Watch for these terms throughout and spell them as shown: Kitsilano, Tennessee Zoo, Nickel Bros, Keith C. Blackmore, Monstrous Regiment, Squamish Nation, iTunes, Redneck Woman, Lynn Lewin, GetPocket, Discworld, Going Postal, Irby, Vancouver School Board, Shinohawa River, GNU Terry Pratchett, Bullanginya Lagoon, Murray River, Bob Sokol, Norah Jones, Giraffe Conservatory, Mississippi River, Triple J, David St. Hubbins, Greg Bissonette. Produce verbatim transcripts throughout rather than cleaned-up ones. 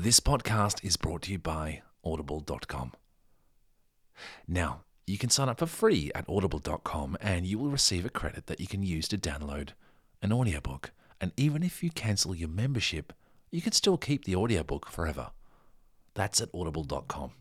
This podcast is brought to you by Audible dot com. Now, you can sign up for free at Audible dot com and you will receive a credit that you can use to download an audiobook. And even if you cancel your membership, you can still keep the audiobook forever. That's at Audible dot com.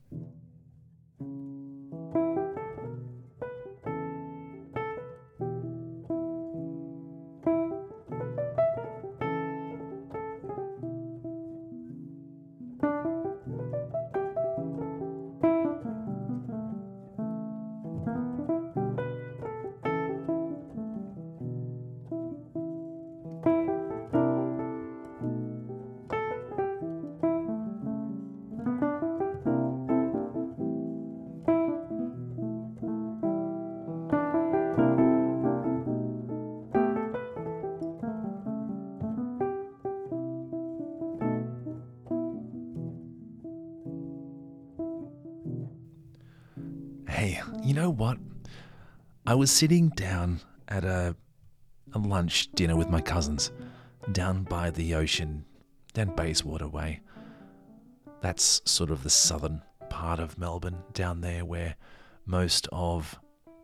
You know what? I was sitting down at a, a lunch dinner with my cousins down by the ocean, down Bayswater Way. That's sort of the southern part of Melbourne, down there where most of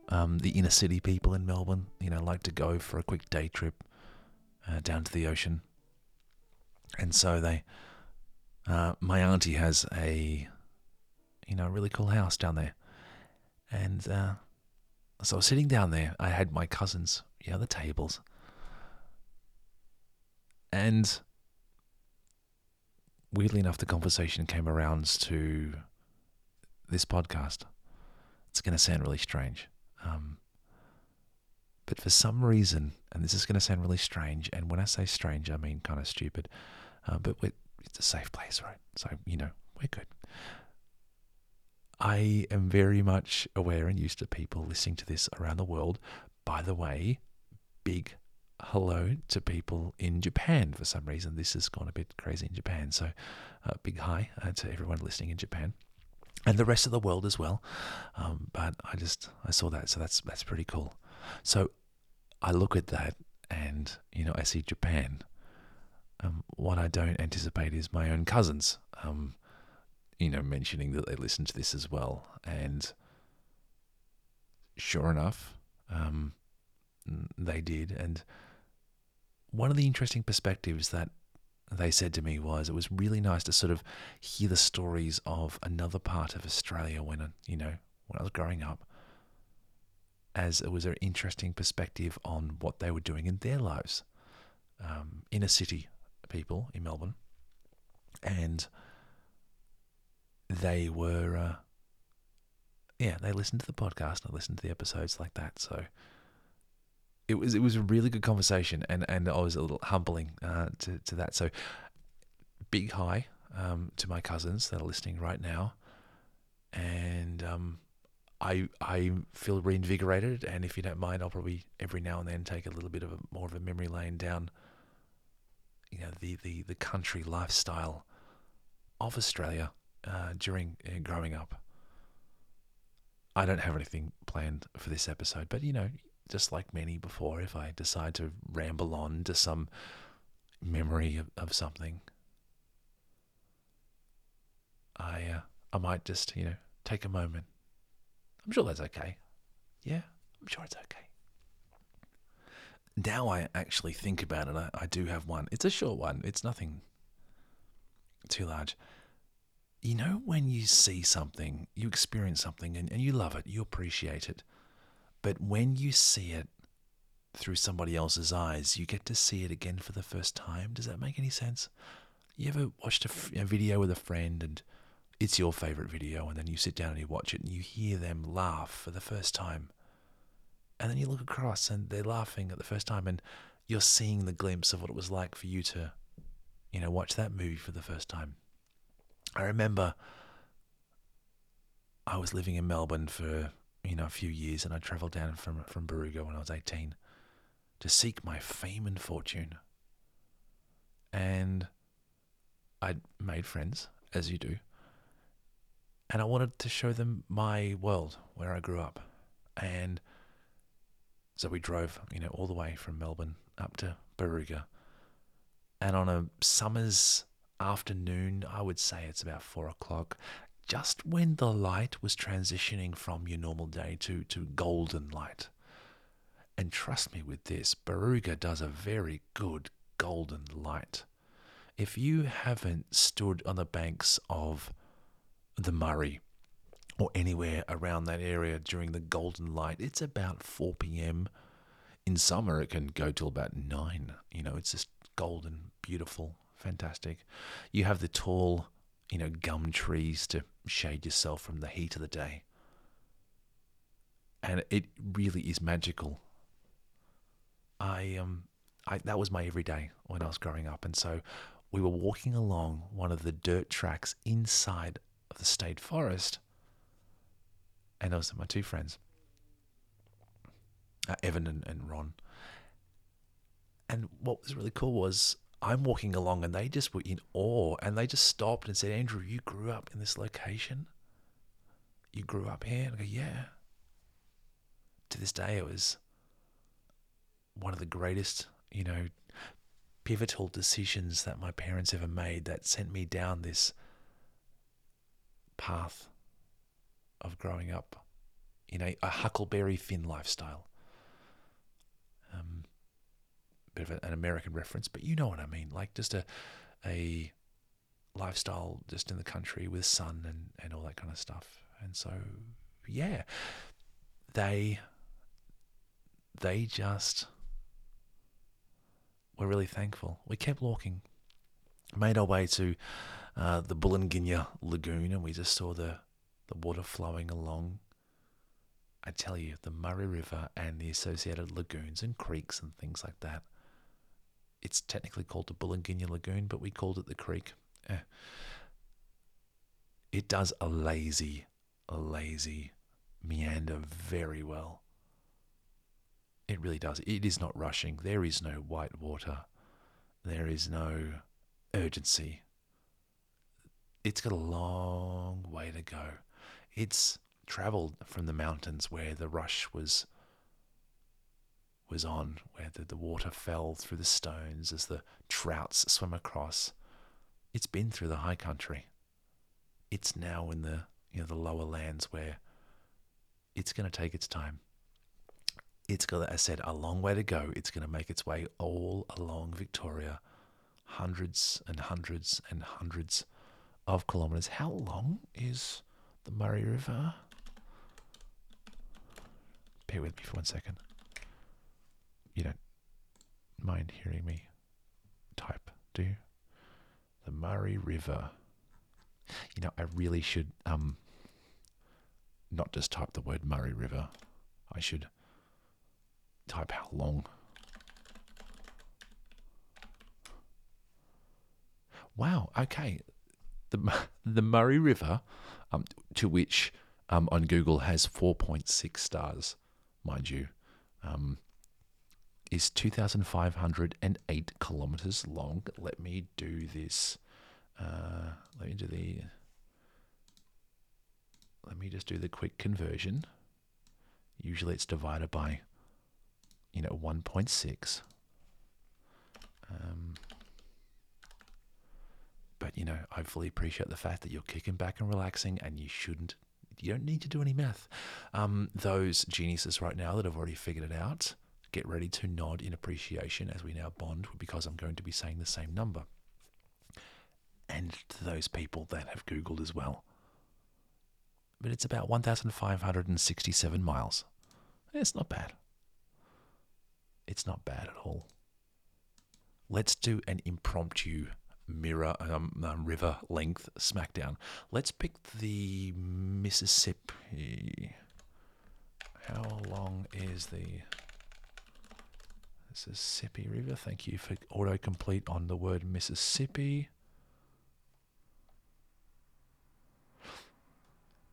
um, the inner city people in Melbourne, you know, like to go for a quick day trip uh, down to the ocean. And so they, uh, my auntie has a, you know, really cool house down there. And uh, so I was sitting down there. I had my cousins, you know, the tables. And weirdly enough, the conversation came around to this podcast. It's going to sound really strange. Um, but for some reason, and this is going to sound really strange, and when I say strange, I mean kind of stupid. Uh, but we're, it's a safe place, right? So, you know, we're good. I am very much aware and used to people listening to this around the world. By the way, big hello to people in Japan. For some reason, this has gone a bit crazy in Japan. So uh, big hi uh, to everyone listening in Japan and the rest of the world as well. Um, but I just, I saw that. So that's, that's pretty cool. So I look at that and, you know, I see Japan. Um, what I don't anticipate is my own cousins. Um, you know, mentioning that they listen to this as well. And sure enough, um, they did. And one of the interesting perspectives that they said to me was it was really nice to sort of hear the stories of another part of Australia when, you know, when I was growing up, as it was an interesting perspective on what they were doing in their lives. Um, inner city people in Melbourne. And they were, uh, yeah, they listened to the podcast and I listened to the episodes like that. So it was it was a really good conversation, and, and I was a little humbling uh, to, to that. So big hi um, to my cousins that are listening right now. And um, I I feel reinvigorated, and if you don't mind, I'll probably every now and then take a little bit of a, more of a memory lane down, you know, the, the, the country lifestyle of Australia. Uh, during uh, growing up. I don't have anything planned for this episode, but you know, just like many before, if I decide to ramble on to some memory of, of something, I uh, I might just, you know, take a moment. I'm sure that's okay. Yeah, I'm sure it's okay. Now I actually think about it, I, I do have one. It's a short one. It's nothing too large. You know, when you see something, you experience something and, and you love it, you appreciate it. But when you see it through somebody else's eyes, you get to see it again for the first time. Does that make any sense? You ever watched a, a video with a friend and it's your favorite video, and then you sit down and you watch it and you hear them laugh for the first time. And then you look across and they're laughing at the first time, and you're seeing the glimpse of what it was like for you to, you know, watch that movie for the first time. I remember I was living in Melbourne for, you know, a few years, and I travelled down from, from Barooga when I was eighteen to seek my fame and fortune. And I'd made friends, as you do, and I wanted to show them my world, where I grew up. And so we drove, you know, all the way from Melbourne up to Barooga. And on a summer's afternoon, I would say it's about four o'clock, just when the light was transitioning from your normal day to, to golden light. And trust me with this, Barooga does a very good golden light. If you haven't stood on the banks of the Murray or anywhere around that area during the golden light, it's about four p.m. In summer, it can go till about nine. You know, it's just golden, beautiful, fantastic. You have the tall, you know, gum trees to shade yourself from the heat of the day. And it really is magical. I um, I that was my everyday when I was growing up. And so we were walking along one of the dirt tracks inside of the state forest. And I was with my two friends, uh, Evan and, and Ron. And what was really cool was I'm walking along and they just were in awe. And they just stopped and said, "Andrew, you grew up in this location? You grew up here?" And I go, "Yeah." To this day, it was one of the greatest, you know, pivotal decisions that my parents ever made that sent me down this path of growing up in a, a Huckleberry Finn lifestyle. Um, bit of an American reference, but you know what I mean. Like just a a lifestyle just in the country with sun and, and all that kind of stuff. And so, yeah, they... They just were really thankful. We kept walking, made our way to uh, the Bullanginya Lagoon, and we just saw the, the water flowing along. I tell you, the Murray River and the associated lagoons and creeks and things like that. It's technically called the Bullanginya Lagoon, but we called it the creek. Eh. It does a lazy, a lazy meander very well. It really does. It is not rushing. There is no white water. There is no urgency. It's got a long way to go. It's travelled from the mountains where the rush was was on, where the, the water fell through the stones as the trouts swim across. It's been through the high country. It's now in the, you know, the lower lands where it's going to take its time. It's got, as I said, a long way to go. It's going to make its way all along Victoria. Hundreds and hundreds and hundreds of kilometres. How long is the Murray River? Bear with me for one second. You don't mind hearing me type, do you? The Murray River. You know, I really should um not just type the word Murray River. I should... type how long. Wow, okay. The the Murray River, um, to which um, on Google has four point six stars, mind you, um, is two thousand five hundred eight kilometers long. Let me do this. Uh, let me do the... Let me just do the quick conversion. Usually it's divided by... you know, one point six. Um, but, you know, I fully appreciate the fact that you're kicking back and relaxing and you shouldn't, you don't need to do any math. Um, those geniuses right now that have already figured it out, get ready to nod in appreciation as we now bond because I'm going to be saying the same number. And to those people that have Googled as well. But it's about one thousand five hundred sixty-seven miles. It's not bad. It's not bad at all. Let's do an impromptu mirror um, um, river length smackdown. Let's pick the Mississippi. How long is the Mississippi River? Thank you for autocomplete on the word Mississippi.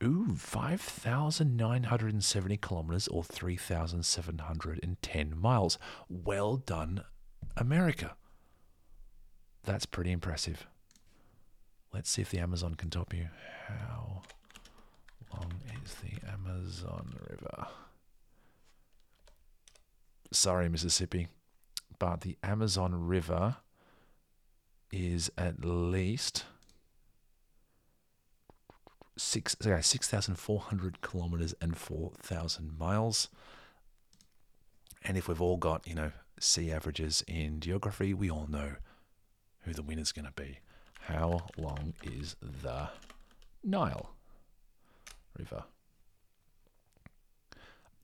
Ooh, five thousand nine hundred seventy kilometers or three thousand seven hundred ten miles. Well done, America. That's pretty impressive. Let's see if the Amazon can top you. How long is the Amazon River? Sorry, Mississippi, but the Amazon River is at least six sorry, six thousand four hundred kilometers and four thousand miles. And if we've all got, you know, sea averages in geography, we all know who the winner's going to be. How long is the Nile River?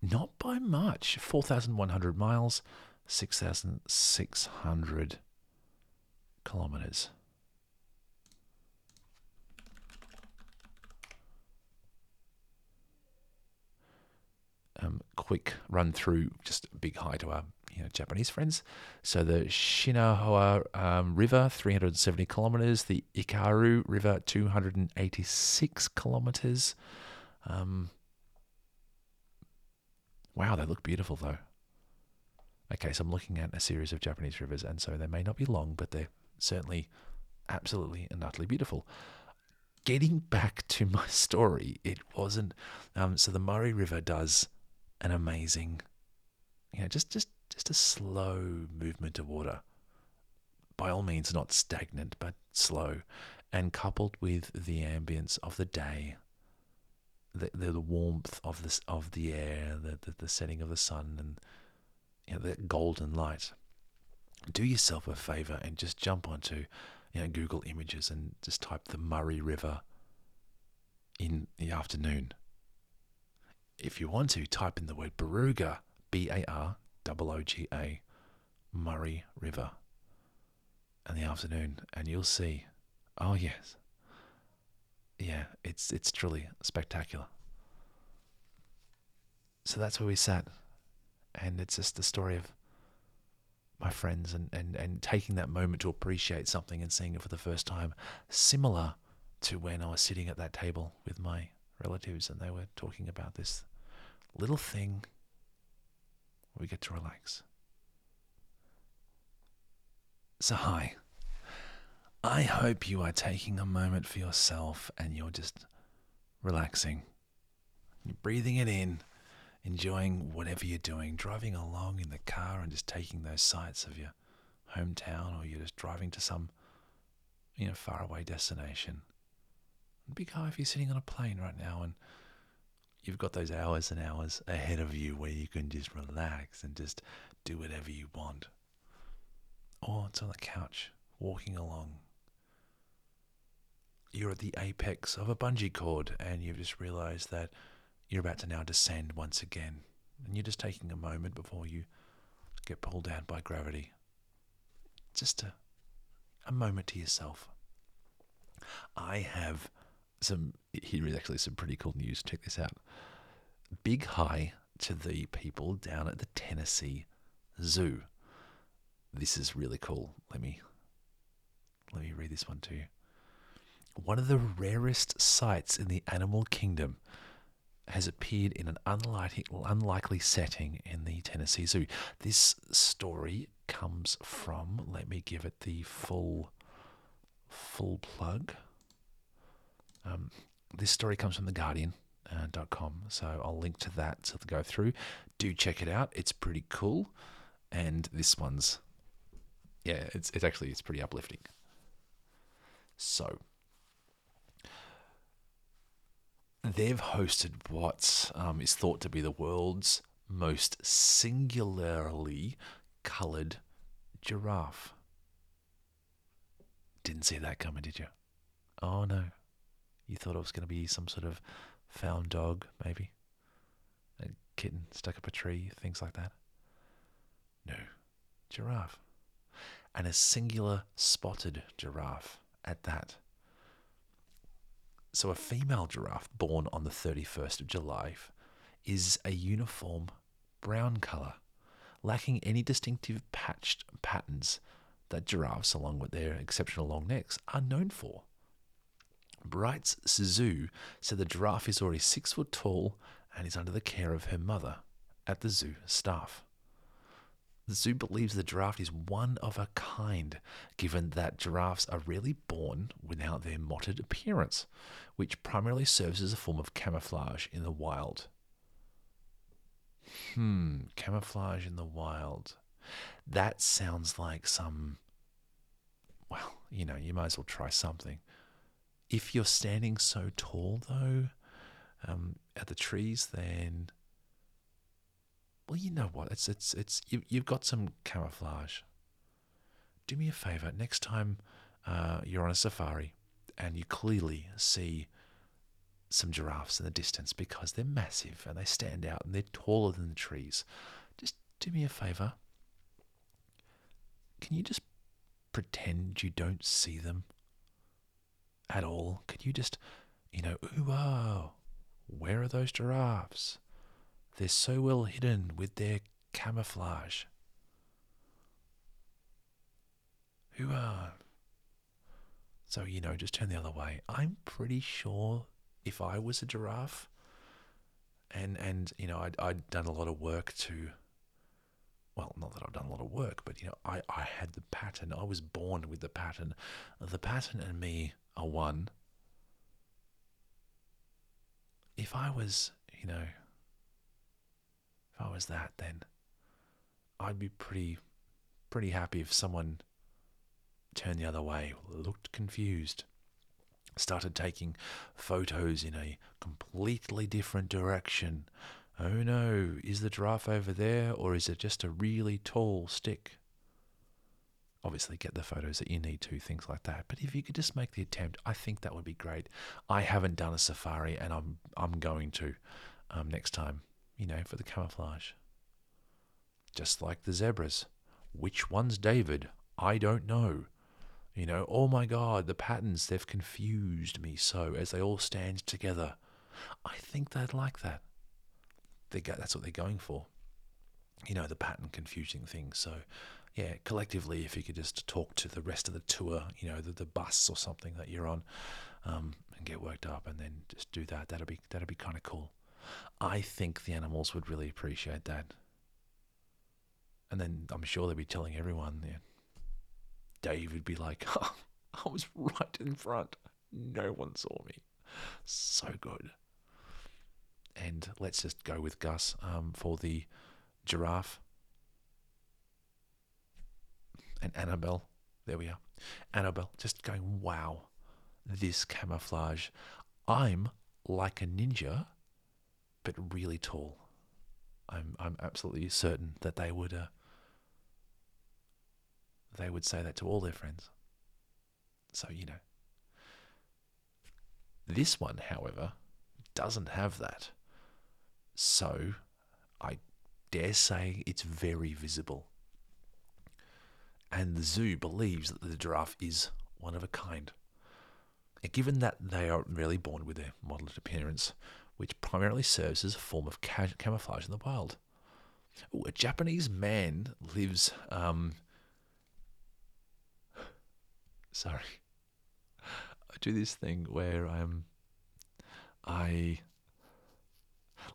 Not by much. four thousand one hundred miles, six thousand six hundred kilometers. Um, quick run through, just a big hi to our you know, Japanese friends. So the Shinohawa um, River, three hundred seventy kilometers. The Ikaru River, two hundred eighty-six kilometers. Um, wow, they look beautiful though. Okay, so I'm looking at a series of Japanese rivers, and so they may not be long, but they're certainly absolutely and utterly beautiful. Getting back to my story, it wasn't... Um, so the Murray River does... an amazing, you know, just, just, just a slow movement of water. By all means, not stagnant, but slow. And coupled with the ambience of the day, the the, the warmth of this of the air, the, the the setting of the sun, and you know, the golden light. Do yourself a favor and just jump onto, you know, Google Images and just type the Murray River in the afternoon. If you want to, type in the word Barooga, B A R O O G A, Murray River, in the afternoon, and you'll see, oh yes, yeah, it's it's truly spectacular. So that's where we sat, and it's just the story of my friends and, and, and taking that moment to appreciate something and seeing it for the first time, similar to when I was sitting at that table with my relatives and they were talking about this little thing where we get to relax. So hi, I hope you are taking a moment for yourself and you're just relaxing. You're breathing it in, enjoying whatever you're doing, driving along in the car and just taking those sights of your hometown, or you're just driving to some, you know, faraway destination. Big high if you're sitting on a plane right now and you've got those hours and hours ahead of you where you can just relax and just do whatever you want. Or it's on the couch, walking along. You're at the apex of a bungee cord and you've just realised that you're about to now descend once again. And you're just taking a moment before you get pulled down by gravity. Just a, a moment to yourself. I have... Some here is actually some pretty cool news. Check this out. Big hi to the people down at the Tennessee Zoo. This is really cool. Let me let me read this one to you. One of the rarest sights in the animal kingdom has appeared in an unlikely unlikely setting in the Tennessee Zoo. This story comes from, let me give it the full full plug. Um, this story comes from the guardian dot com, uh, so I'll link to that so to go through. Do check it out; it's pretty cool. And this one's, yeah, it's it's actually it's pretty uplifting. So they've hosted what um, is thought to be the world's most singularly coloured giraffe. Didn't see that coming, did you? Oh no. You thought it was going to be some sort of found dog, maybe? A kitten stuck up a tree, things like that? No. Giraffe. And a singular spotted giraffe at that. So a female giraffe born on the thirty-first of July is a uniform brown colour, lacking any distinctive patched patterns that giraffes, along with their exceptional long necks, are known for. Bright's Zoo said the giraffe is already six foot tall and is under the care of her mother at the zoo staff. The zoo believes the giraffe is one of a kind, given that giraffes are rarely born without their mottled appearance, which primarily serves as a form of camouflage in the wild. Hmm, camouflage in the wild. That sounds like some, well... you know, you might as well try something. If you're standing so tall, though, um, at the trees, then, well, you know what? It's it's it's you, you've got some camouflage. Do me a favor. Next time uh, you're on a safari and you clearly see some giraffes in the distance because they're massive and they stand out and they're taller than the trees, just do me a favor. Can you just pretend you don't see them at all? Could you just, you know, ooh, wow, where are those giraffes? They're so well hidden with their camouflage. Ooh, wow. So, you know, just turn the other way. I'm pretty sure if I was a giraffe, and, and you know, I'd, I'd done a lot of work to, well, not that I've done a lot of work, but, you know, I, I had the pattern. I was born with the pattern. The pattern and me are one. If I was, you know, if I was that, then I'd be pretty, pretty happy if someone turned the other way, looked confused, started taking photos in a completely different direction. Oh no, is the giraffe over there, or is it just a really tall stick? Obviously get the photos that you need to, things like that. But if you could just make the attempt, I think that would be great. I haven't done a safari, and I'm I'm going to um, next time, you know, for the camouflage. Just like the zebras. Which one's David? I don't know. You know, oh my God, the patterns, they've confused me so as they all stand together. I think they'd like that. They go, that's what they're going for. You know, the pattern confusing thing. So, yeah, collectively, if you could just talk to the rest of the tour, you know, the, the bus or something that you're on, um, and get worked up and then just do that. That'd be, that'd be kind of cool. I think the animals would really appreciate that. And then I'm sure they'd be telling everyone, yeah, Dave would be like, oh, I was right in front. No one saw me. So good. And let's just go with Gus um, for the giraffe. And Annabelle. There we are. Annabelle, just going, wow, this camouflage. I'm like a ninja, but really tall. I'm I'm absolutely certain that they would uh, they would say that to all their friends. So, you know. This one, however, doesn't have that. So, I dare say it's very visible. And the zoo believes that the giraffe is one of a kind. And given that they are really born with their mottled appearance, which primarily serves as a form of ca- camouflage in the wild. Ooh, a Japanese man lives... Um, sorry. I do this thing where I'm... I...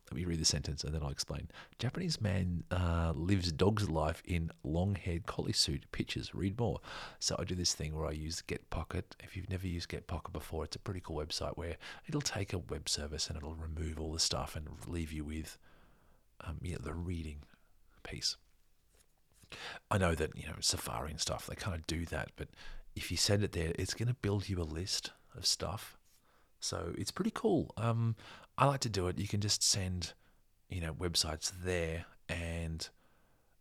Let me read the sentence and then I'll explain. Japanese man uh, lives dog's life in long-haired collie suit. Pictures. Read more. So I do this thing where I use GetPocket. If you've never used GetPocket before, it's a pretty cool website where it'll take a web service and it'll remove all the stuff and leave you with um, you know, the reading piece. I know that, you know, Safari and stuff, they kind of do that, but if you send it there, it's going to build you a list of stuff. So it's pretty cool. Um, I like to do it. You can just send, you know, websites there, and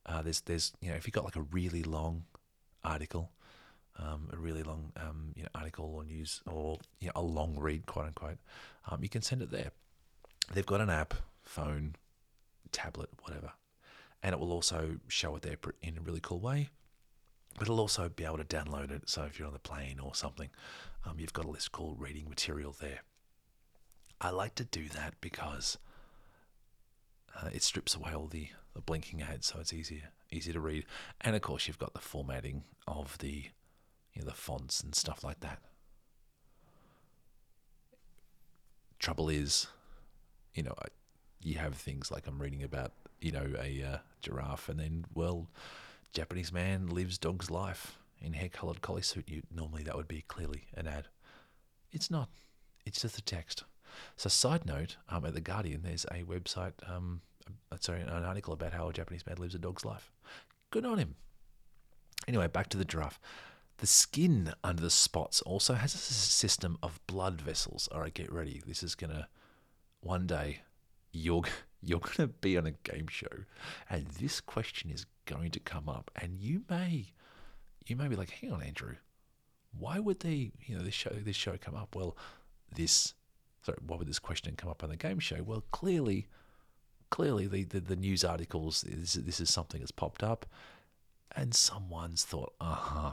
uh, there's there's you know, if you got like a really long article, um, a really long um, you know, article or news, or, you know, a long read, quote unquote, um, you can send it there. They've got an app, phone, tablet, whatever, and it will also show it there in a really cool way. But it'll also be able to download it. So if you're on the plane or something, um, you've got a list called reading material there. I like to do that because uh, it strips away all the, the blinking ads, so it's easier easier to read. And of course, you've got the formatting of the, you know, the fonts and stuff like that. Trouble is, you know, you have things like I'm reading about, you know, a uh, giraffe, and then, well, Japanese man lives dog's life in hair-coloured collie suit. You, normally that would be clearly an ad. It's not. It's just the text. So side note, um, at The Guardian, there's a website, um, sorry, an article about how a Japanese man lives a dog's life. Good on him. Anyway, back to the giraffe. The skin under the spots also has a system of blood vessels. All right, get ready. This is going to... One day, you're, you're going to be on a game show, and this question is going to come up, and you may... You may be like, hang on, Andrew, why would they, you know, this show, this show come up? Well, this, sorry, why would this question come up on the game show? Well, clearly, clearly the, the, the news articles, this, this is something that's popped up, and someone's thought, uh-huh.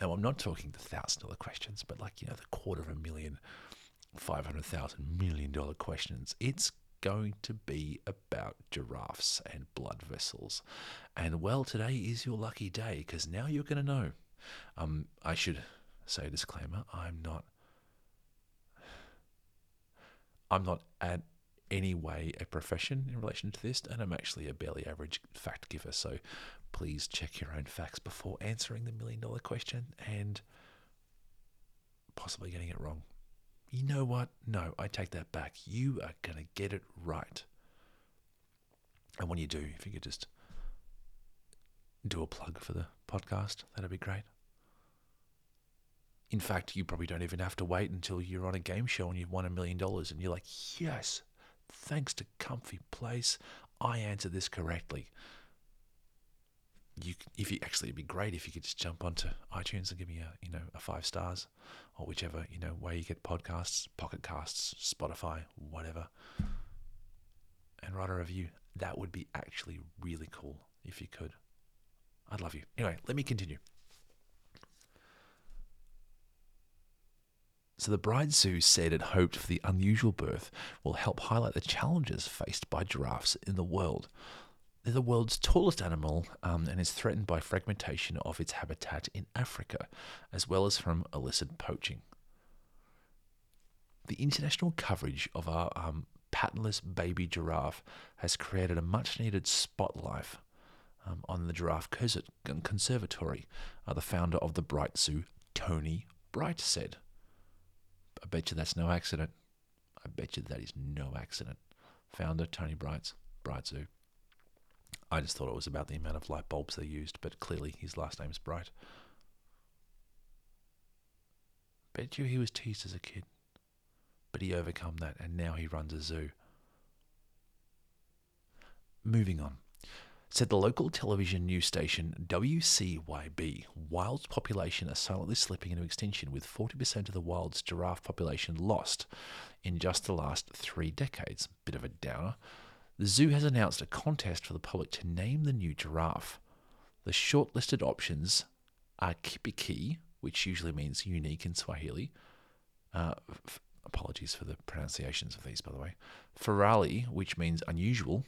And I'm not talking the one thousand dollars questions, but like, you know, the quarter of a million, five hundred thousand million dollars questions. It's going to be about giraffes and blood vessels. And well, today is your lucky day, because now you're going to know. Um, I should say a disclaimer, I'm not, I'm not at any way a profession in relation to this, and I'm actually a barely average fact giver, so please check your own facts before answering the million dollar question and possibly getting it wrong. You know what? No, I take that back. You are going to get it right. And when you do, if you could just do a plug for the podcast, that'd be great. In fact, you probably don't even have to wait until you're on a game show and you've won a million dollars and you're like, yes, thanks to Comfy Place, I answered this correctly. You, if you actually, it'd be great if you could just jump onto iTunes and give me a, you know, a five stars, or whichever, you know, way you get podcasts, Pocket Casts, Spotify, whatever, and write a review. That would be actually really cool if you could. I'd love you. Anyway, let me continue. So the Bright's Zoo said it hoped for the unusual birth will help highlight the challenges faced by giraffes in the world. They're the world's tallest animal, um, and is threatened by fragmentation of its habitat in Africa, as well as from illicit poaching. The international coverage of our um, patentless baby giraffe has created a much-needed spotlight um, on the Giraffe Conservatory, uh, the founder of the Bright Zoo, Tony Bright, said. I bet you that's no accident. I bet you that is no accident. Founder Tony Bright's Bright Zoo. I just thought it was about the amount of light bulbs they used, but clearly his last name's Bright. Bet you he was teased as a kid, but he overcome that, and now he runs a zoo. Moving on. Said the local television news station W C Y B, wild's population are silently slipping into extinction, with forty percent of the wild's giraffe population lost in just the last three decades. Bit of a downer. The zoo has announced a contest for the public to name the new giraffe. The shortlisted options are Kipiki, which usually means unique in Swahili. Uh, f- apologies for the pronunciations of these, by the way. Farali, which means unusual.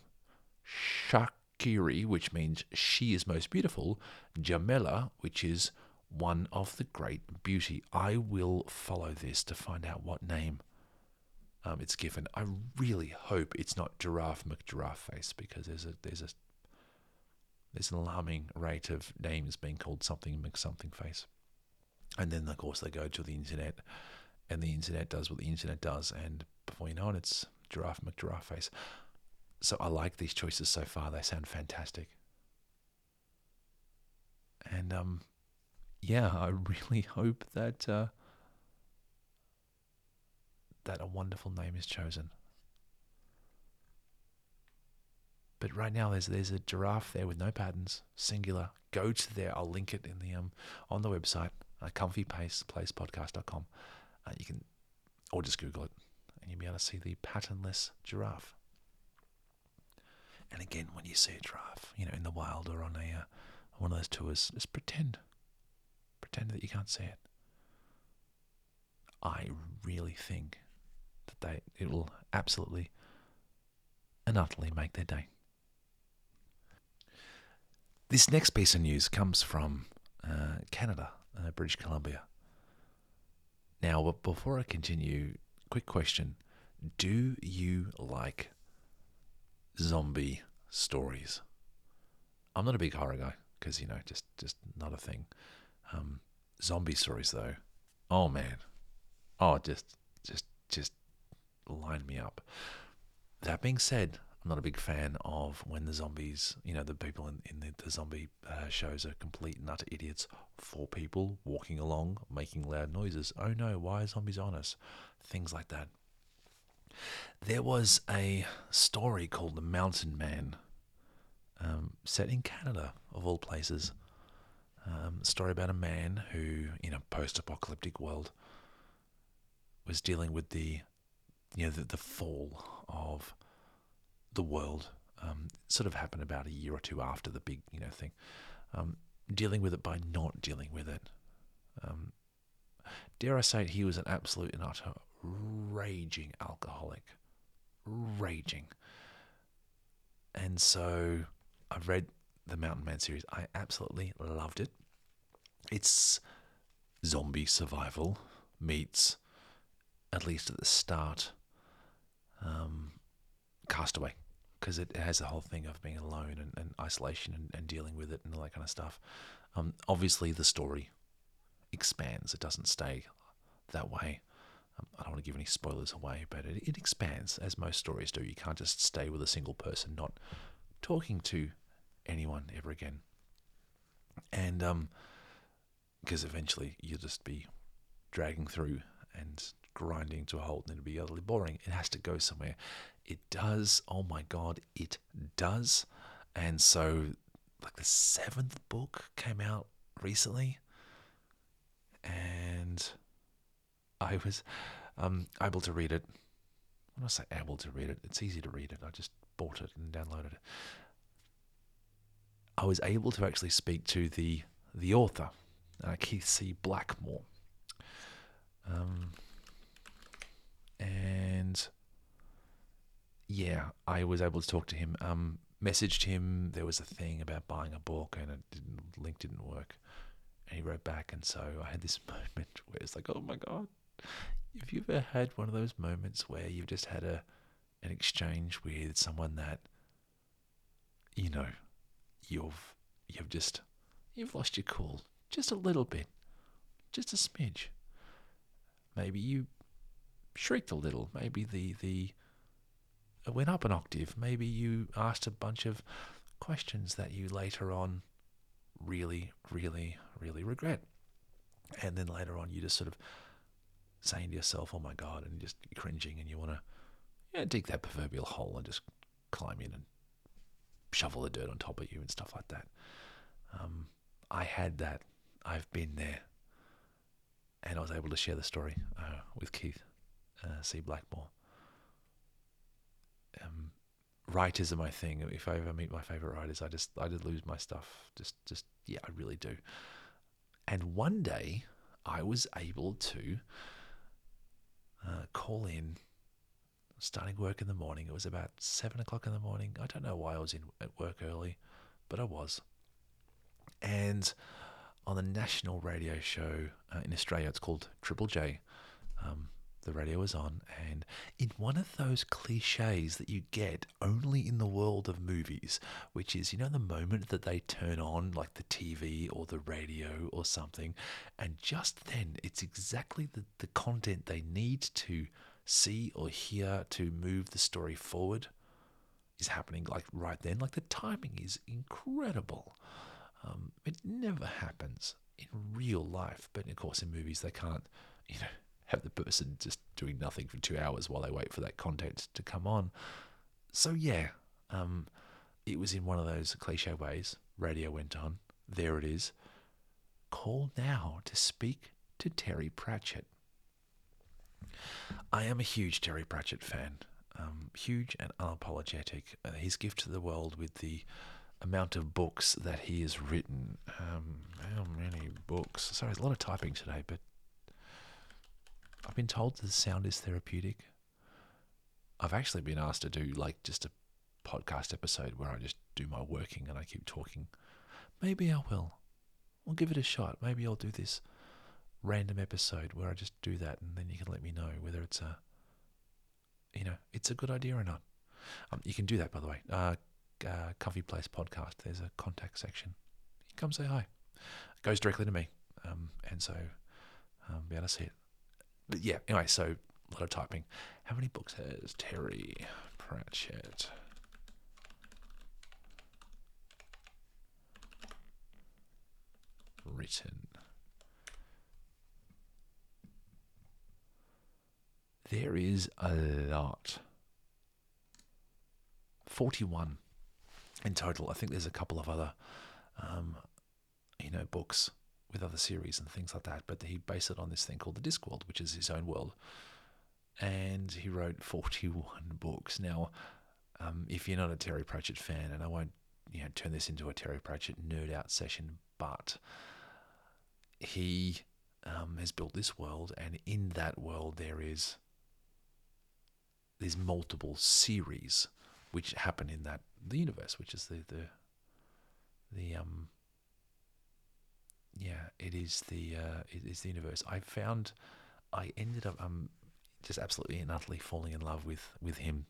Shakiri, which means she is most beautiful. Jamela, which is one of the great beauty. I will follow this to find out what name Um, it's given. I really hope it's not Giraffe McGiraffeface, because there's a there's a there's an alarming rate of names being called something McSomething face. And then of course they go to the internet, and the internet does what the internet does, and before you know it, it's Giraffe McGiraffeface. So I like these choices so far. They sound fantastic. And um, yeah, I really hope that. Uh, that a wonderful name is chosen. But right now there's there's a giraffe there with no patterns, singular. Go to there. I'll link it in the um on the website, uh, comfy place podcast dot com. Uh, you can, or just Google it, and you'll be able to see the patternless giraffe. And again, when you see a giraffe, you know, in the wild or on a uh, one of those tours, just pretend, pretend that you can't see it. I really think that they it will absolutely and utterly make their day. This next piece of news comes from uh, Canada, uh, British Columbia. Now, before I continue, quick question. Do you like zombie stories? I'm not a big horror guy, because, you know, just, just not a thing. Um, zombie stories, though. Oh, man. Oh, just, just, just line me up. That being said, I'm not a big fan of when the zombies, you know, the people in, in the, the zombie uh, shows are complete and utter idiots. Four people walking along, making loud noises. Oh no, why are zombies on us? Things like that. There was a story called The Mountain Man, um, set in Canada, of all places. Um, story about a man who, in a post-apocalyptic world, was dealing with the, you know, the, the fall of the world. Um, it sort of happened about a year or two after the big, you know, thing. Um, dealing with it by not dealing with it. Um, dare I say it, he was an absolute and utter raging alcoholic. Raging. And so I've read the Mountain Man series. I absolutely loved it. It's zombie survival meets, at least at the start, um, Castaway, because it has the whole thing of being alone and, and isolation and, and dealing with it and all that kind of stuff. Um, obviously, the story expands. It doesn't stay that way. Um, I don't want to give any spoilers away, but it, it expands, as most stories do. You can't just stay with a single person, not talking to anyone ever again. And um, because eventually you'll just be dragging through and grinding to a halt, and it'll be utterly boring. It has to go somewhere. It does. Oh my God, it does. And so, like, the seventh book came out recently, and I was um able to read it. When I say able to read it, it's easy to read it. I just bought it and downloaded it. I was able to actually speak to the the author, uh, Keith C. Blackmore. Um. And yeah, I was able to talk to him, um, messaged him. There was a thing about buying a book and it didn't, link didn't work. And he wrote back. And so I had this moment where it's like, oh my God, if you've ever had one of those moments where you've just had a an exchange with someone that, you know, you've, you've just, you've lost your cool just a little bit, just a smidge. Maybe you shrieked a little, maybe the the it went up an octave, maybe you asked a bunch of questions that you later on really, really, really regret. And then later on you just sort of saying to yourself, oh my God, and just cringing, and you want to, you know, dig that proverbial hole and just climb in and shovel the dirt on top of you and stuff like that. Um, I had that. I've been there. And I was able to share the story uh, with Keith Uh, C. Blackmore. Um, writers are my thing. If I ever meet my favourite writers, I just I just lose my stuff. Just, just yeah, I really do. And one day, I was able to uh, call in, starting work in the morning. It was about seven o'clock in the morning. I don't know why I was in at work early, but I was. And on the national radio show uh, in Australia, it's called Triple J. Um, The radio was on, and in one of those cliches that you get only in the world of movies, which is, you know, the moment that they turn on, like, the T V or the radio or something, and just then it's exactly the, the content they need to see or hear to move the story forward is happening, like, right then. Like, the timing is incredible. Um, it never happens in real life, but of course in movies they can't, you know, have the person just doing nothing for two hours while they wait for that content to come on. So yeah, um, it was in one of those cliche ways. Radio went on. There it is. Call now to speak to Terry Pratchett. I am a huge Terry Pratchett fan. Um, huge and unapologetic. Uh, his gift to the world with the amount of books that he has written. Um, how many books? Sorry, there's a lot of typing today, but I've been told the sound is therapeutic. I've actually been asked to do, like, just a podcast episode where I just do my working and I keep talking. Maybe I will. We'll give it a shot. Maybe I'll do this random episode where I just do that, and then you can let me know whether it's a, you know, it's a good idea or not. Um, you can do that, by the way. Uh, uh, Comfy Place podcast. There's a contact section. You can come say hi. It goes directly to me. Um, and so um, be able to see it. But yeah, anyway, so a lot of typing. How many books has Terry Pratchett Britain. There is a lot. forty-one in total. I think there's a couple of other, um, you know, books with other series and things like that. But he based it on this thing called the Discworld, which is his own world. And he wrote forty-one books. Now, um, if you're not a Terry Pratchett fan, and I won't, you know, turn this into a Terry Pratchett nerd out session, but he um, has built this world, and in that world there is there's multiple series which happen in that the universe, which is the the the um yeah it is the uh, it is the universe. I found I ended up um just absolutely and utterly falling in love with with him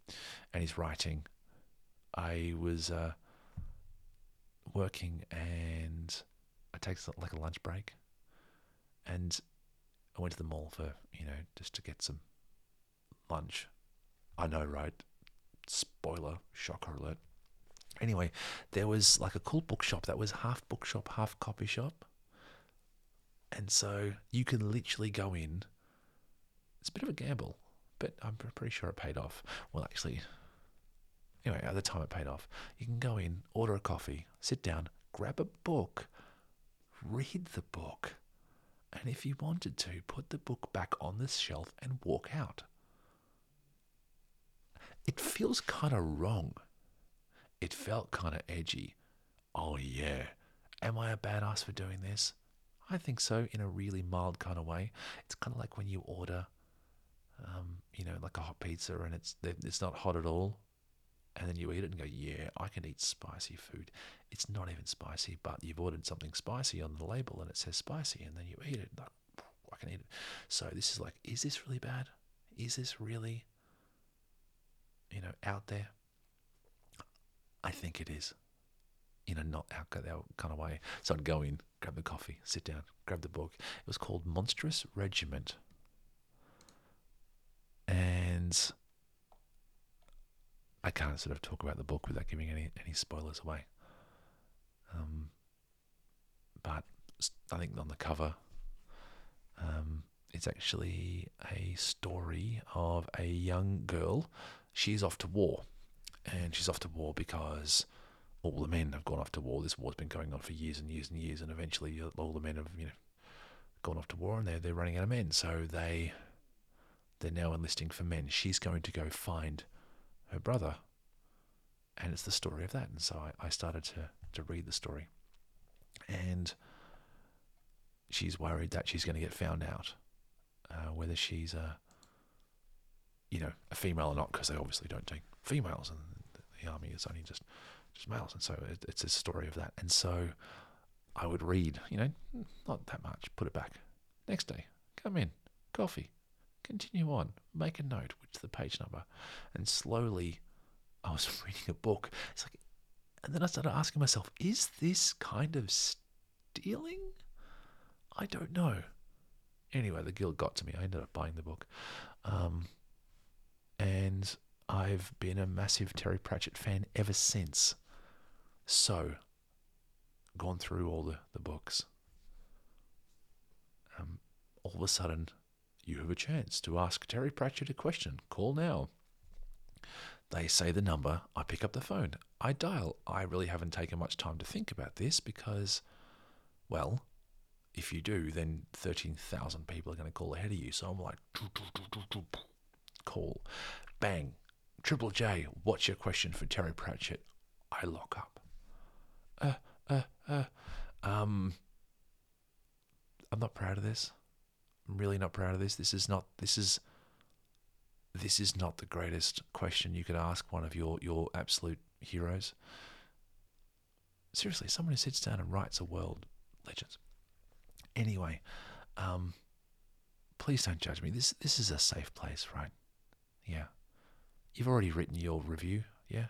and his writing. I was uh. working, and I take like a lunch break, and I went to the mall for, you know, just to get some lunch. I know, right? Spoiler, shocker alert. Anyway, there was like a cool bookshop that was half bookshop, half copy shop, and so you can literally go in. It's a bit of a gamble, but I'm pretty sure it paid off. Well, actually, anyway, at the time it paid off. You can go in, order a coffee, sit down, grab a book, read the book, and if you wanted to, put the book back on the shelf and walk out. It feels kind of wrong. It felt kind of edgy. Oh yeah, am I a badass for doing this? I think so, in a really mild kind of way. It's kind of like when you order, um, you know, like a hot pizza, and it's it's not hot at all. And then you eat it and go, yeah, I can eat spicy food. It's not even spicy, but you've ordered something spicy on the label and it says spicy, and then you eat it. Like, I can eat it. So this is like, is this really bad? Is this really, you know, out there? I think it is, in a not out there kind of way. So I'd go in, grab the coffee, sit down, grab the book. It was called Monstrous Regiment. And I can't sort of talk about the book without giving any, any spoilers away. Um, but I think on the cover, um, it's actually a story of a young girl. She's off to war. And she's off to war because all the men have gone off to war. This war's been going on for years and years and years, and eventually all the men have, you know, gone off to war, and they're, they're running out of men. So they, they're now enlisting for men. She's going to go find her brother, and it's the story of that. And so I, I started to, to read the story, and she's worried that she's going to get found out, uh, whether she's a, you know, a female or not, because they obviously don't take females, and the, the army is only just, just males. And so it, it's a story of that. And so I would read, you know, not that much, put it back. Next day, come in, coffee, continue on, make a note, which is the page number. And slowly I was reading a book. It's like, and then I started asking myself, is this kind of stealing? I don't know. Anyway, the guilt got to me. I ended up buying the book. Um, and I've been a massive Terry Pratchett fan ever since. So, gone through all the, the books. Um, all of a sudden, you have a chance to ask Terry Pratchett a question. Call now. They say the number. I pick up the phone. I dial. I really haven't taken much time to think about this because, well, if you do, then thirteen thousand people are going to call ahead of you. So I'm like, call. Bang. Triple J, what's your question for Terry Pratchett? I lock up. Uh, uh, uh. Um, I'm not proud of this. I'm really not proud of this. This is not this is this is not the greatest question you could ask one of your, your absolute heroes. Seriously, someone who sits down and writes a world legends. Anyway, um, please don't judge me. This this is a safe place, right? Yeah. You've already written your review, yeah?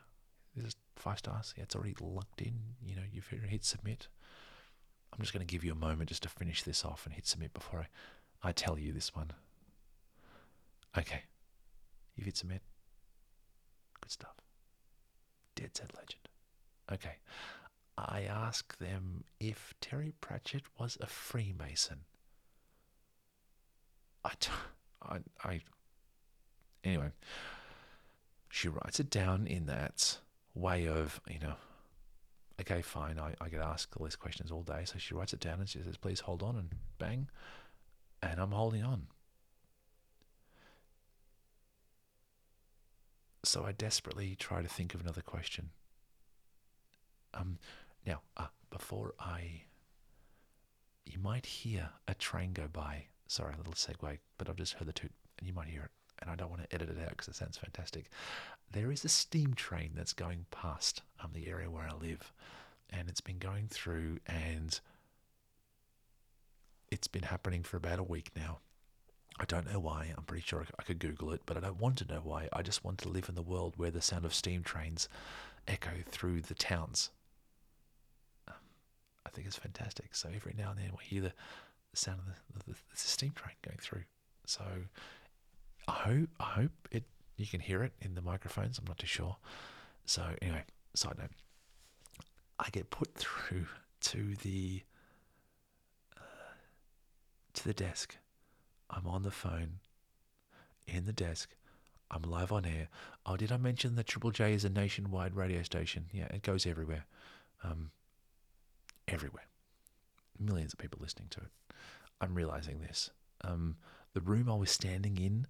This is five stars. Yeah, it's already lucked in. You know, you've hit submit. I'm just going to give you a moment just to finish this off and hit submit before I... I tell you this one. Okay. You've hit submit. Good stuff. Dead set legend. Okay. I asked them if Terry Pratchett was a Freemason. I, t- I, I, anyway, she writes it down in that way of, you know, okay, fine, I, I get asked all these questions all day. So she writes it down and she says, please hold on, and bang, and I'm holding on. So I desperately try to think of another question. Um, now, uh, before I, you might hear a train go by. Sorry, a little segue, but I've just heard the toot, and you might hear it, and I don't want to edit it out because it sounds fantastic. There is a steam train that's going past um, the area where I live, and it's been going through, and it's been happening for about a week now. I don't know why. I'm pretty sure I could Google it, but I don't want to know why. I just want to live in the world where the sound of steam trains echo through the towns. Um, I think it's fantastic. So every now and then we hear the, the sound of the, the, the steam train going through. So I hope, I hope it you can hear it in the microphones. I'm not too sure. So anyway, side note. I get put through to the uh, to the desk. I'm on the phone, in the desk, I'm live on air. Oh, did I mention that Triple J is a nationwide radio station? Yeah, it goes everywhere. Um, everywhere. Millions of people listening to it. I'm realising this. Um, the room I was standing in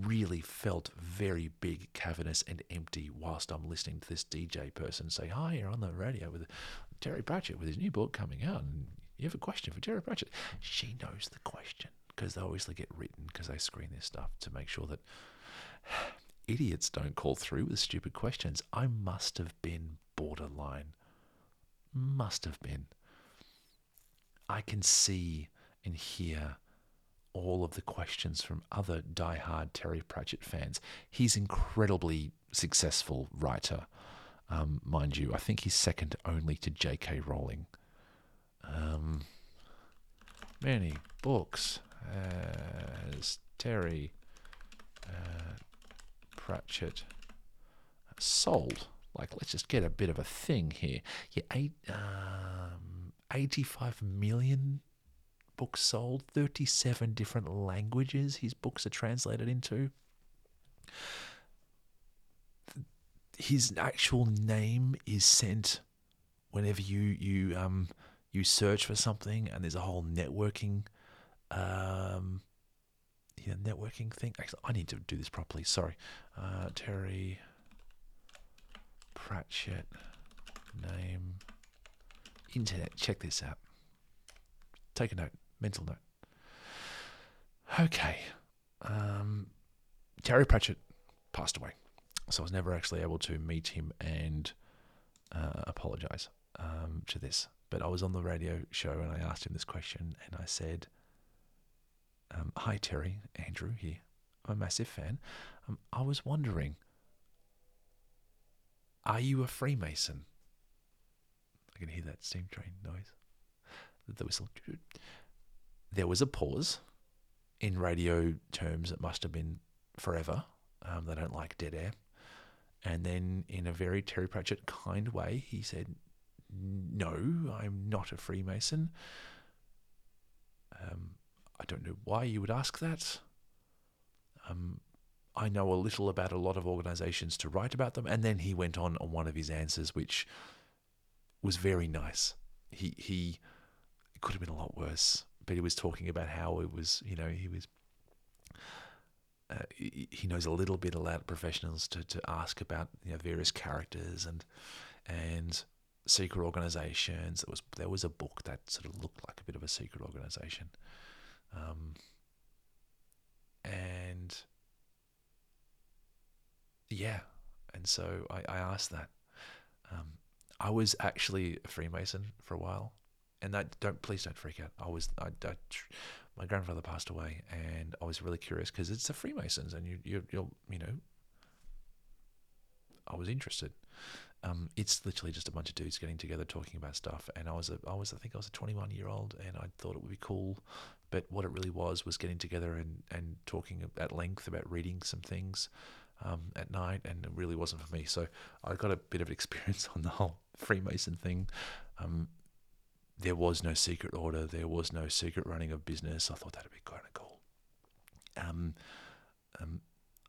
really felt very big, cavernous and empty whilst I'm listening to this D J person say, hi, you're on the radio with Terry Pratchett with his new book coming out. And you have a question for Terry Pratchett. She knows the question, because they obviously get written, because they screen this stuff to make sure that idiots don't call through with stupid questions. I must have been borderline. Must have been. I can see and hear all of the questions from other diehard Terry Pratchett fans. He's an incredibly successful writer, um, mind you. I think he's second only to J K Rowling. Um, many books as Terry uh, Pratchett sold. Like, let's just get a bit of a thing here. Yeah, eight, um, eighty-five million books sold, thirty-seven different languages his books are translated into. His actual name is sent whenever you you um you search for something, and there's a whole networking Um, yeah, networking thing. Actually, I need to do this properly. Sorry, uh, Terry Pratchett name internet. Check this out. Take a note, mental note. Okay, um, Terry Pratchett passed away, so I was never actually able to meet him and uh, apologize um, to this. But I was on the radio show and I asked him this question, and I said, Um, hi Terry, Andrew here. I'm a massive fan. Um, I was wondering, are you a Freemason? I can hear that steam train noise. The whistle. There was a pause. In radio terms, it must have been forever. Um, they don't like dead air. And then, in a very Terry Pratchett kind way, he said, "No, I'm not a Freemason. Um." I don't know why you would ask that. Um, I know a little about a lot of organisations to write about them. And then he went on on one of his answers, which was very nice. He, he it could have been a lot worse, but he was talking about how it was, you know, he was, uh, he, he knows a little bit about professionals to, to ask about, you know, various characters and, and secret organisations. There was, there was a book that sort of looked like a bit of a secret organisation. Um, and yeah, and so I, I asked that. Um, I was actually a Freemason for a while, and that don't please don't freak out. I was I, I my grandfather passed away, and I was really curious because it's the Freemasons, and you you you're, you know, I was interested. Um, it's literally just a bunch of dudes getting together talking about stuff, and I was a, I was I think I was a twenty-one year old, and I thought it would be cool, but what it really was was getting together and, and talking at length about reading some things, um, at night, and it really wasn't for me. So I got a bit of an experience on the whole Freemason thing. Um, there was no secret order. There was no secret running of business. I thought that'd be kind of cool. Um, um,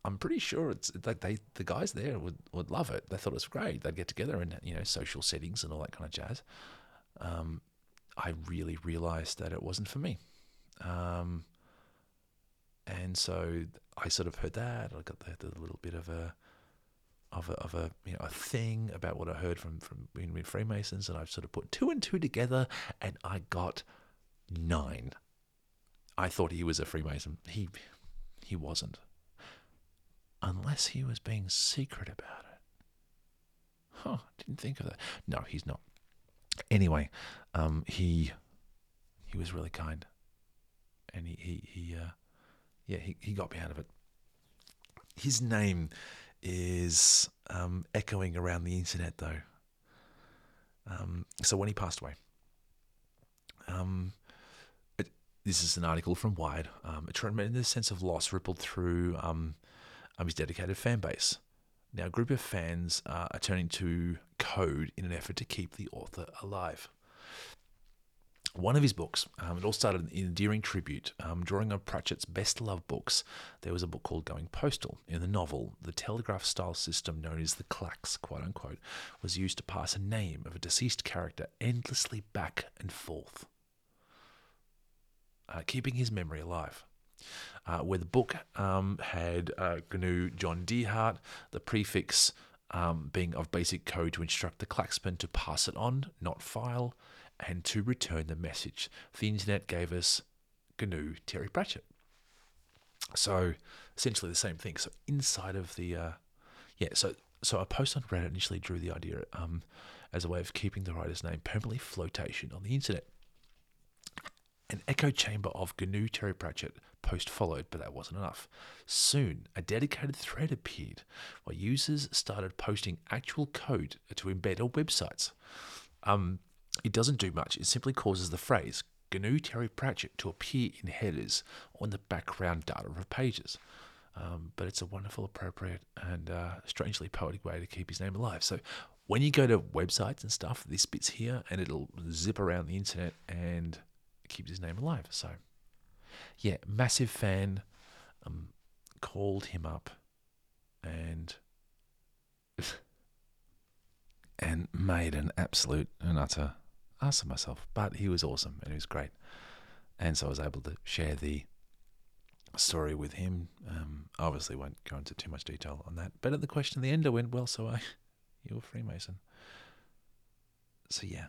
I'm pretty sure it's like they, the guys there would, would love it. They thought it was great. They'd get together in, you know, social settings and all that kind of jazz. Um, I really realized that it wasn't for me. Um, and so I sort of heard that. I got the, the little bit of a, of a, of a, you know, a thing about what I heard from, from being with Freemasons. And I've sort of put two and two together, and I got nine. I thought he was a Freemason. He, he wasn't. Unless he was being secret about it. Huh, didn't think of that. No, he's not. Anyway, um, he he was really kind. And he, he, he uh, yeah, he, he got me out of it. His name is um, echoing around the internet, though. Um, so when he passed away, um, it, this is an article from Wired. Um, a tremendous sense of loss rippled through... Um, Um, his dedicated fan base. Now, a group of fans uh, are turning to code in an effort to keep the author alive. One of his books, um, it all started in an endearing tribute, um, drawing on Pratchett's best-loved books. There was a book called Going Postal. In the novel, the telegraph-style system known as the Clacks, quote-unquote, was used to pass a name of a deceased character endlessly back and forth, uh, keeping his memory alive. Uh, where the book um, had uh, G N U John Deerhart, the prefix um, being of basic code to instruct the Clacksman to pass it on, not file, and to return the message. The internet gave us G N U Terry Pratchett. So essentially the same thing. So inside of the, uh, yeah, so so a post on Reddit initially drew the idea um, as a way of keeping the writer's name permanently flotation on the internet. An echo chamber of G N U Terry Pratchett post followed, but that wasn't enough. Soon, a dedicated thread appeared where users started posting actual code to embed on websites. Um, it doesn't do much. It simply causes the phrase G N U Terry Pratchett to appear in headers on the background data of pages. Um, but it's a wonderful, appropriate, and uh, strangely poetic way to keep his name alive. So when you go to websites and stuff, this bit's here, and it'll zip around the internet and... keeps his name alive. So yeah, massive fan, um, called him up and and made an absolute and utter ass of myself, but he was awesome and he was great, and so I was able to share the story with him. um, obviously won't go into too much detail on that, but at the question at the end I went, well, so I you're a Freemason. So yeah,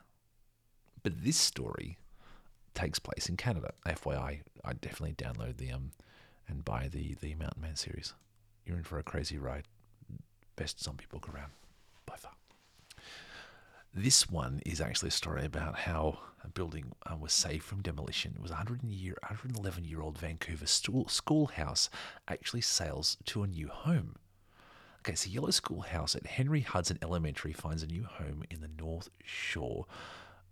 but this story takes place in Canada. F Y I, I definitely download the um and buy the the Mountain Man series. You're in for a crazy ride. Best zombie book around by far. This one is actually a story about how a building uh, was saved from demolition. It was a one hundred year, one hundred eleven year old Vancouver school, schoolhouse actually sails to a new home. Okay, so yellow schoolhouse at Henry Hudson Elementary finds a new home in the North Shore.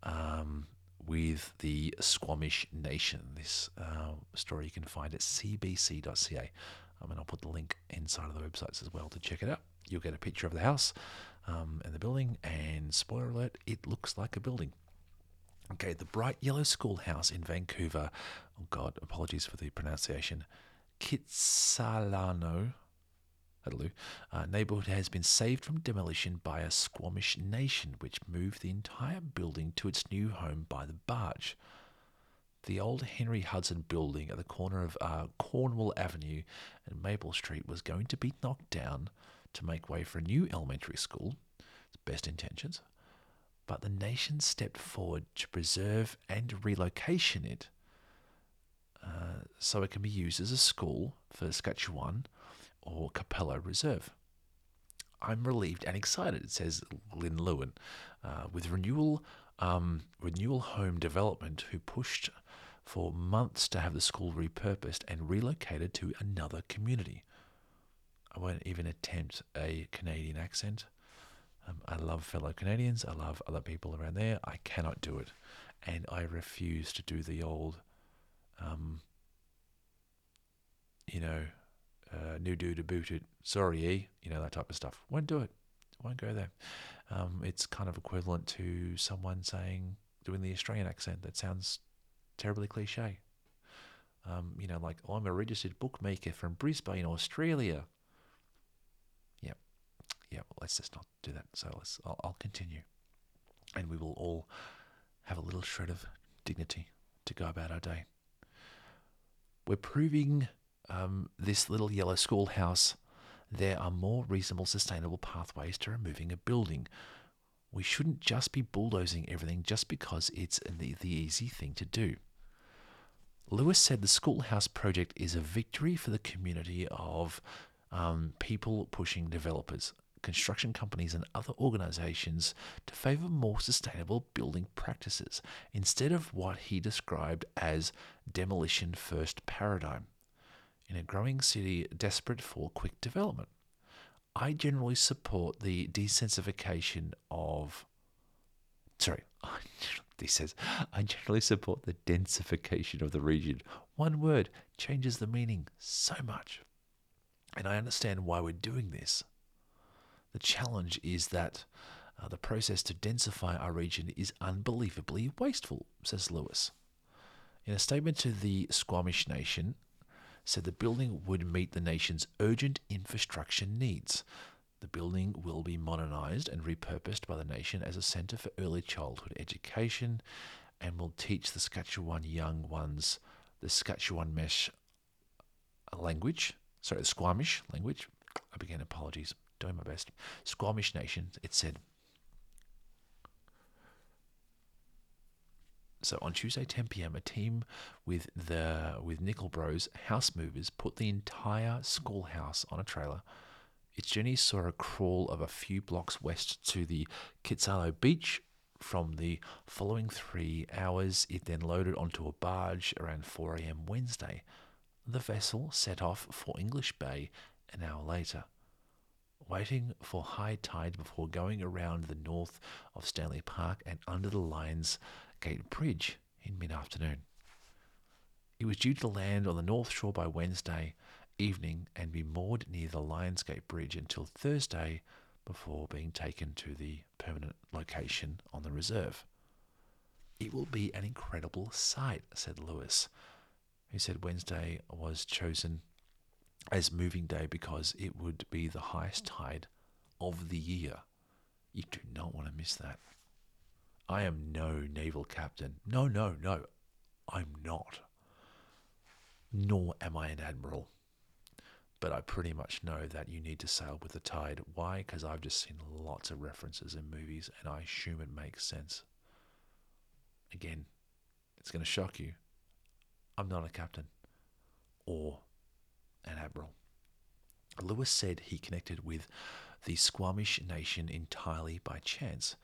Um. With the Squamish Nation. This uh, story you can find at c b c dot c a. Um, and I'll put the link inside of the websites as well to check it out. You'll get a picture of the house um, and the building, and spoiler alert, it looks like a building. Okay, the bright yellow schoolhouse in Vancouver, oh God, apologies for the pronunciation, Kitsilano, Hello. Uh, neighborhood has been saved from demolition by a Squamish Nation, which moved the entire building to its new home by the barge. The old Henry Hudson building at the corner of uh, Cornwall Avenue and Maple Street was going to be knocked down to make way for a new elementary school. Its best intentions. But the nation stepped forward to preserve and relocation it uh, so it can be used as a school for Saskatchewan or Capella Reserve. I'm relieved and excited, says Lynn Lewin, uh, with renewal um, renewal home development, who pushed for months to have the school repurposed and relocated to another community. I won't even attempt a Canadian accent. Um, I love fellow Canadians. I love other people around there. I cannot do it. And I refuse to do the old, um, you know, uh, uh, new dude to boot it, sorry, eh? You know, that type of stuff. Won't do it. Won't go there. Um, it's kind of equivalent to someone saying, doing the Australian accent. That sounds terribly cliche. Um, you know, like, I'm a registered bookmaker from Brisbane, Australia. Yeah, yeah. Well, let's just not do that. So let's. I'll, I'll continue, and we will all have a little shred of dignity to go about our day. We're proving um, this little yellow schoolhouse. There are more reasonable, sustainable pathways to removing a building. We shouldn't just be bulldozing everything just because it's the, the easy thing to do. Lewis said the schoolhouse project is a victory for the community of um, people pushing developers, construction companies and other organisations to favour more sustainable building practices instead of what he described as demolition first paradigm in a growing city desperate for quick development. I generally support the desensification of... Sorry, he says, I generally support the densification of the region. One word changes the meaning so much. And I understand why we're doing this. The challenge is that uh, the process to densify our region is unbelievably wasteful, says Lewis. In a statement to the Squamish Nation, said the building would meet the nation's urgent infrastructure needs. The building will be modernised and repurposed by the nation as a centre for early childhood education and will teach the Saskatchewan young ones the Saskatchewan mesh language, sorry, the Squamish language. I began, apologies, doing my best. Squamish Nation, it said. So on Tuesday, ten p.m., a team with the with Nickel Bros house movers put the entire schoolhouse on a trailer. Its journey saw a crawl of a few blocks west to the Kitsilano beach. From the following three hours, it then loaded onto a barge around four a.m. Wednesday. The vessel set off for English Bay an hour later, waiting for high tide before going around the north of Stanley Park and under the Lionsgate Bridge in mid-afternoon. It was due to land on the north shore by Wednesday evening and be moored near the Lionsgate Bridge until Thursday before being taken to the permanent location on the reserve. It will be an incredible sight, said Lewis, who said Wednesday was chosen as moving day because it would be the highest tide of the year. You do not want to miss that. I am no naval captain. No, no, no, I'm not. Nor am I an admiral. But I pretty much know that you need to sail with the tide. Why? Because I've just seen lots of references in movies and I assume it makes sense. Again, it's going to shock you. I'm not a captain or an admiral. Lewis said he connected with the Squamish Nation entirely by chance.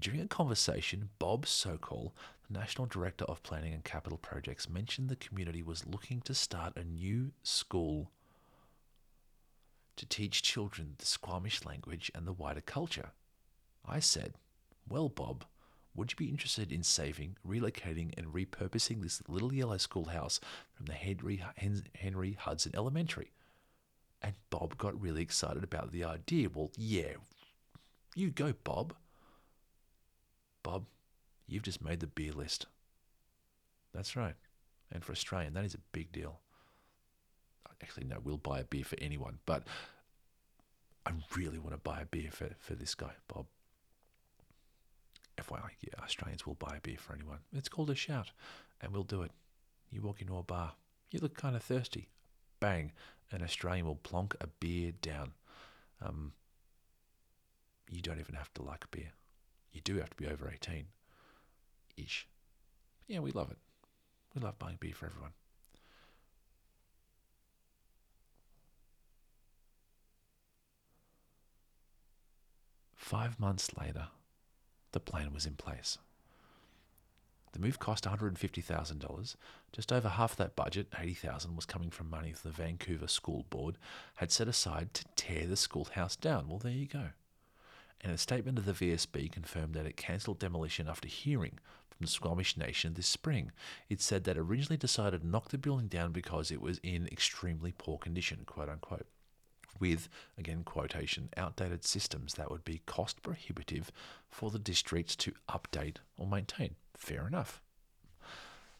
During a conversation, Bob Sokol, the National Director of Planning and Capital Projects, mentioned the community was looking to start a new school to teach children the Squamish language and the wider culture. I said, well, Bob, would you be interested in saving, relocating and repurposing this little yellow schoolhouse from the Henry, Henry Hudson Elementary? And Bob got really excited about the idea. Well, yeah, you go, Bob. Bob, you've just made the beer list. That's right. And for Australian, that is a big deal. Actually, no, we'll buy a beer for anyone, but I really want to buy a beer for, for this guy, Bob. F Y I, yeah, Australians will buy a beer for anyone. It's called a shout, and we'll do it. You walk into a bar, you look kind of thirsty. Bang, an Australian will plonk a beer down. Um, you don't even have to like beer. You do have to be over eighteen-ish. Yeah, we love it. We love buying beer for everyone. Five months later, the plan was in place. The move cost one hundred fifty thousand dollars. Just over half that budget, eighty thousand dollars, was coming from money the Vancouver School Board had set aside to tear the schoolhouse down. Well, there you go. And a statement of the V S B confirmed that it cancelled demolition after hearing from the Squamish Nation this spring. It said that originally decided to knock the building down because it was in extremely poor condition, quote unquote, with, again, quotation, outdated systems that would be cost prohibitive for the districts to update or maintain. Fair enough.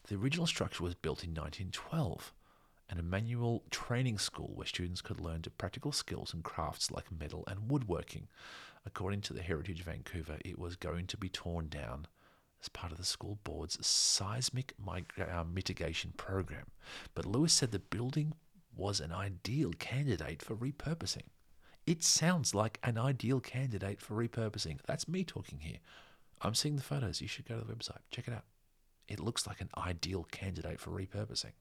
The original structure was built in nineteen twelve, and a manual training school where students could learn to practical skills and crafts like metal and woodworking. According to the Heritage Vancouver, it was going to be torn down as part of the school board's seismic migra- uh, mitigation program. But Lewis said the building was an ideal candidate for repurposing. It sounds like an ideal candidate for repurposing. That's me talking here. I'm seeing the photos. You should go to the website. Check it out. It looks like an ideal candidate for repurposing.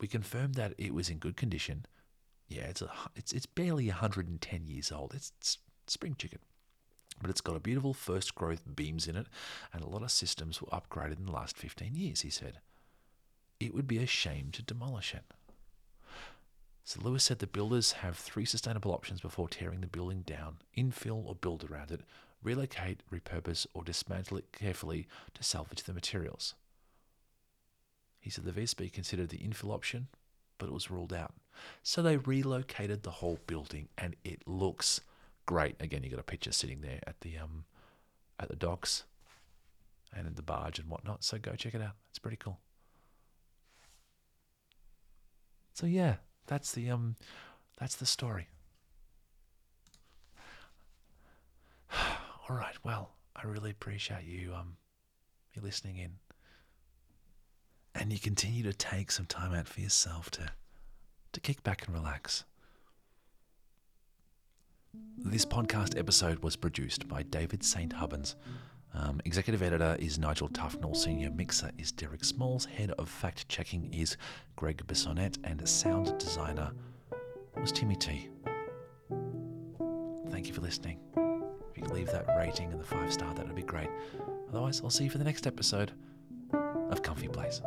We confirmed that it was in good condition. Yeah, it's a, it's it's barely one hundred ten years old. It's, it's spring chicken. But it's got a beautiful first growth beams in it, and a lot of systems were upgraded in the last fifteen years, he said. It would be a shame to demolish it. So Lewis said the builders have three sustainable options before tearing the building down: infill or build around it, relocate, repurpose, or dismantle it carefully to salvage the materials. He said the V S B considered the infill option, but it was ruled out. So they relocated the whole building, and it looks great. Again, you got a picture sitting there at the um at the docks and in the barge and whatnot. So go check it out. It's pretty cool. So yeah, that's the um that's the story. All right, well, I really appreciate you um you listening in. And you continue to take some time out for yourself to, to kick back and relax. This podcast episode was produced by David Saint Hubbins. Um, executive editor is Nigel Tufnell. Senior mixer is Derek Smalls. Head of fact checking is Greg Bissonette. And sound designer was Timmy T. Thank you for listening. If you could leave that rating and the five star, that would be great. Otherwise, I'll see you for the next episode of Comfy Place.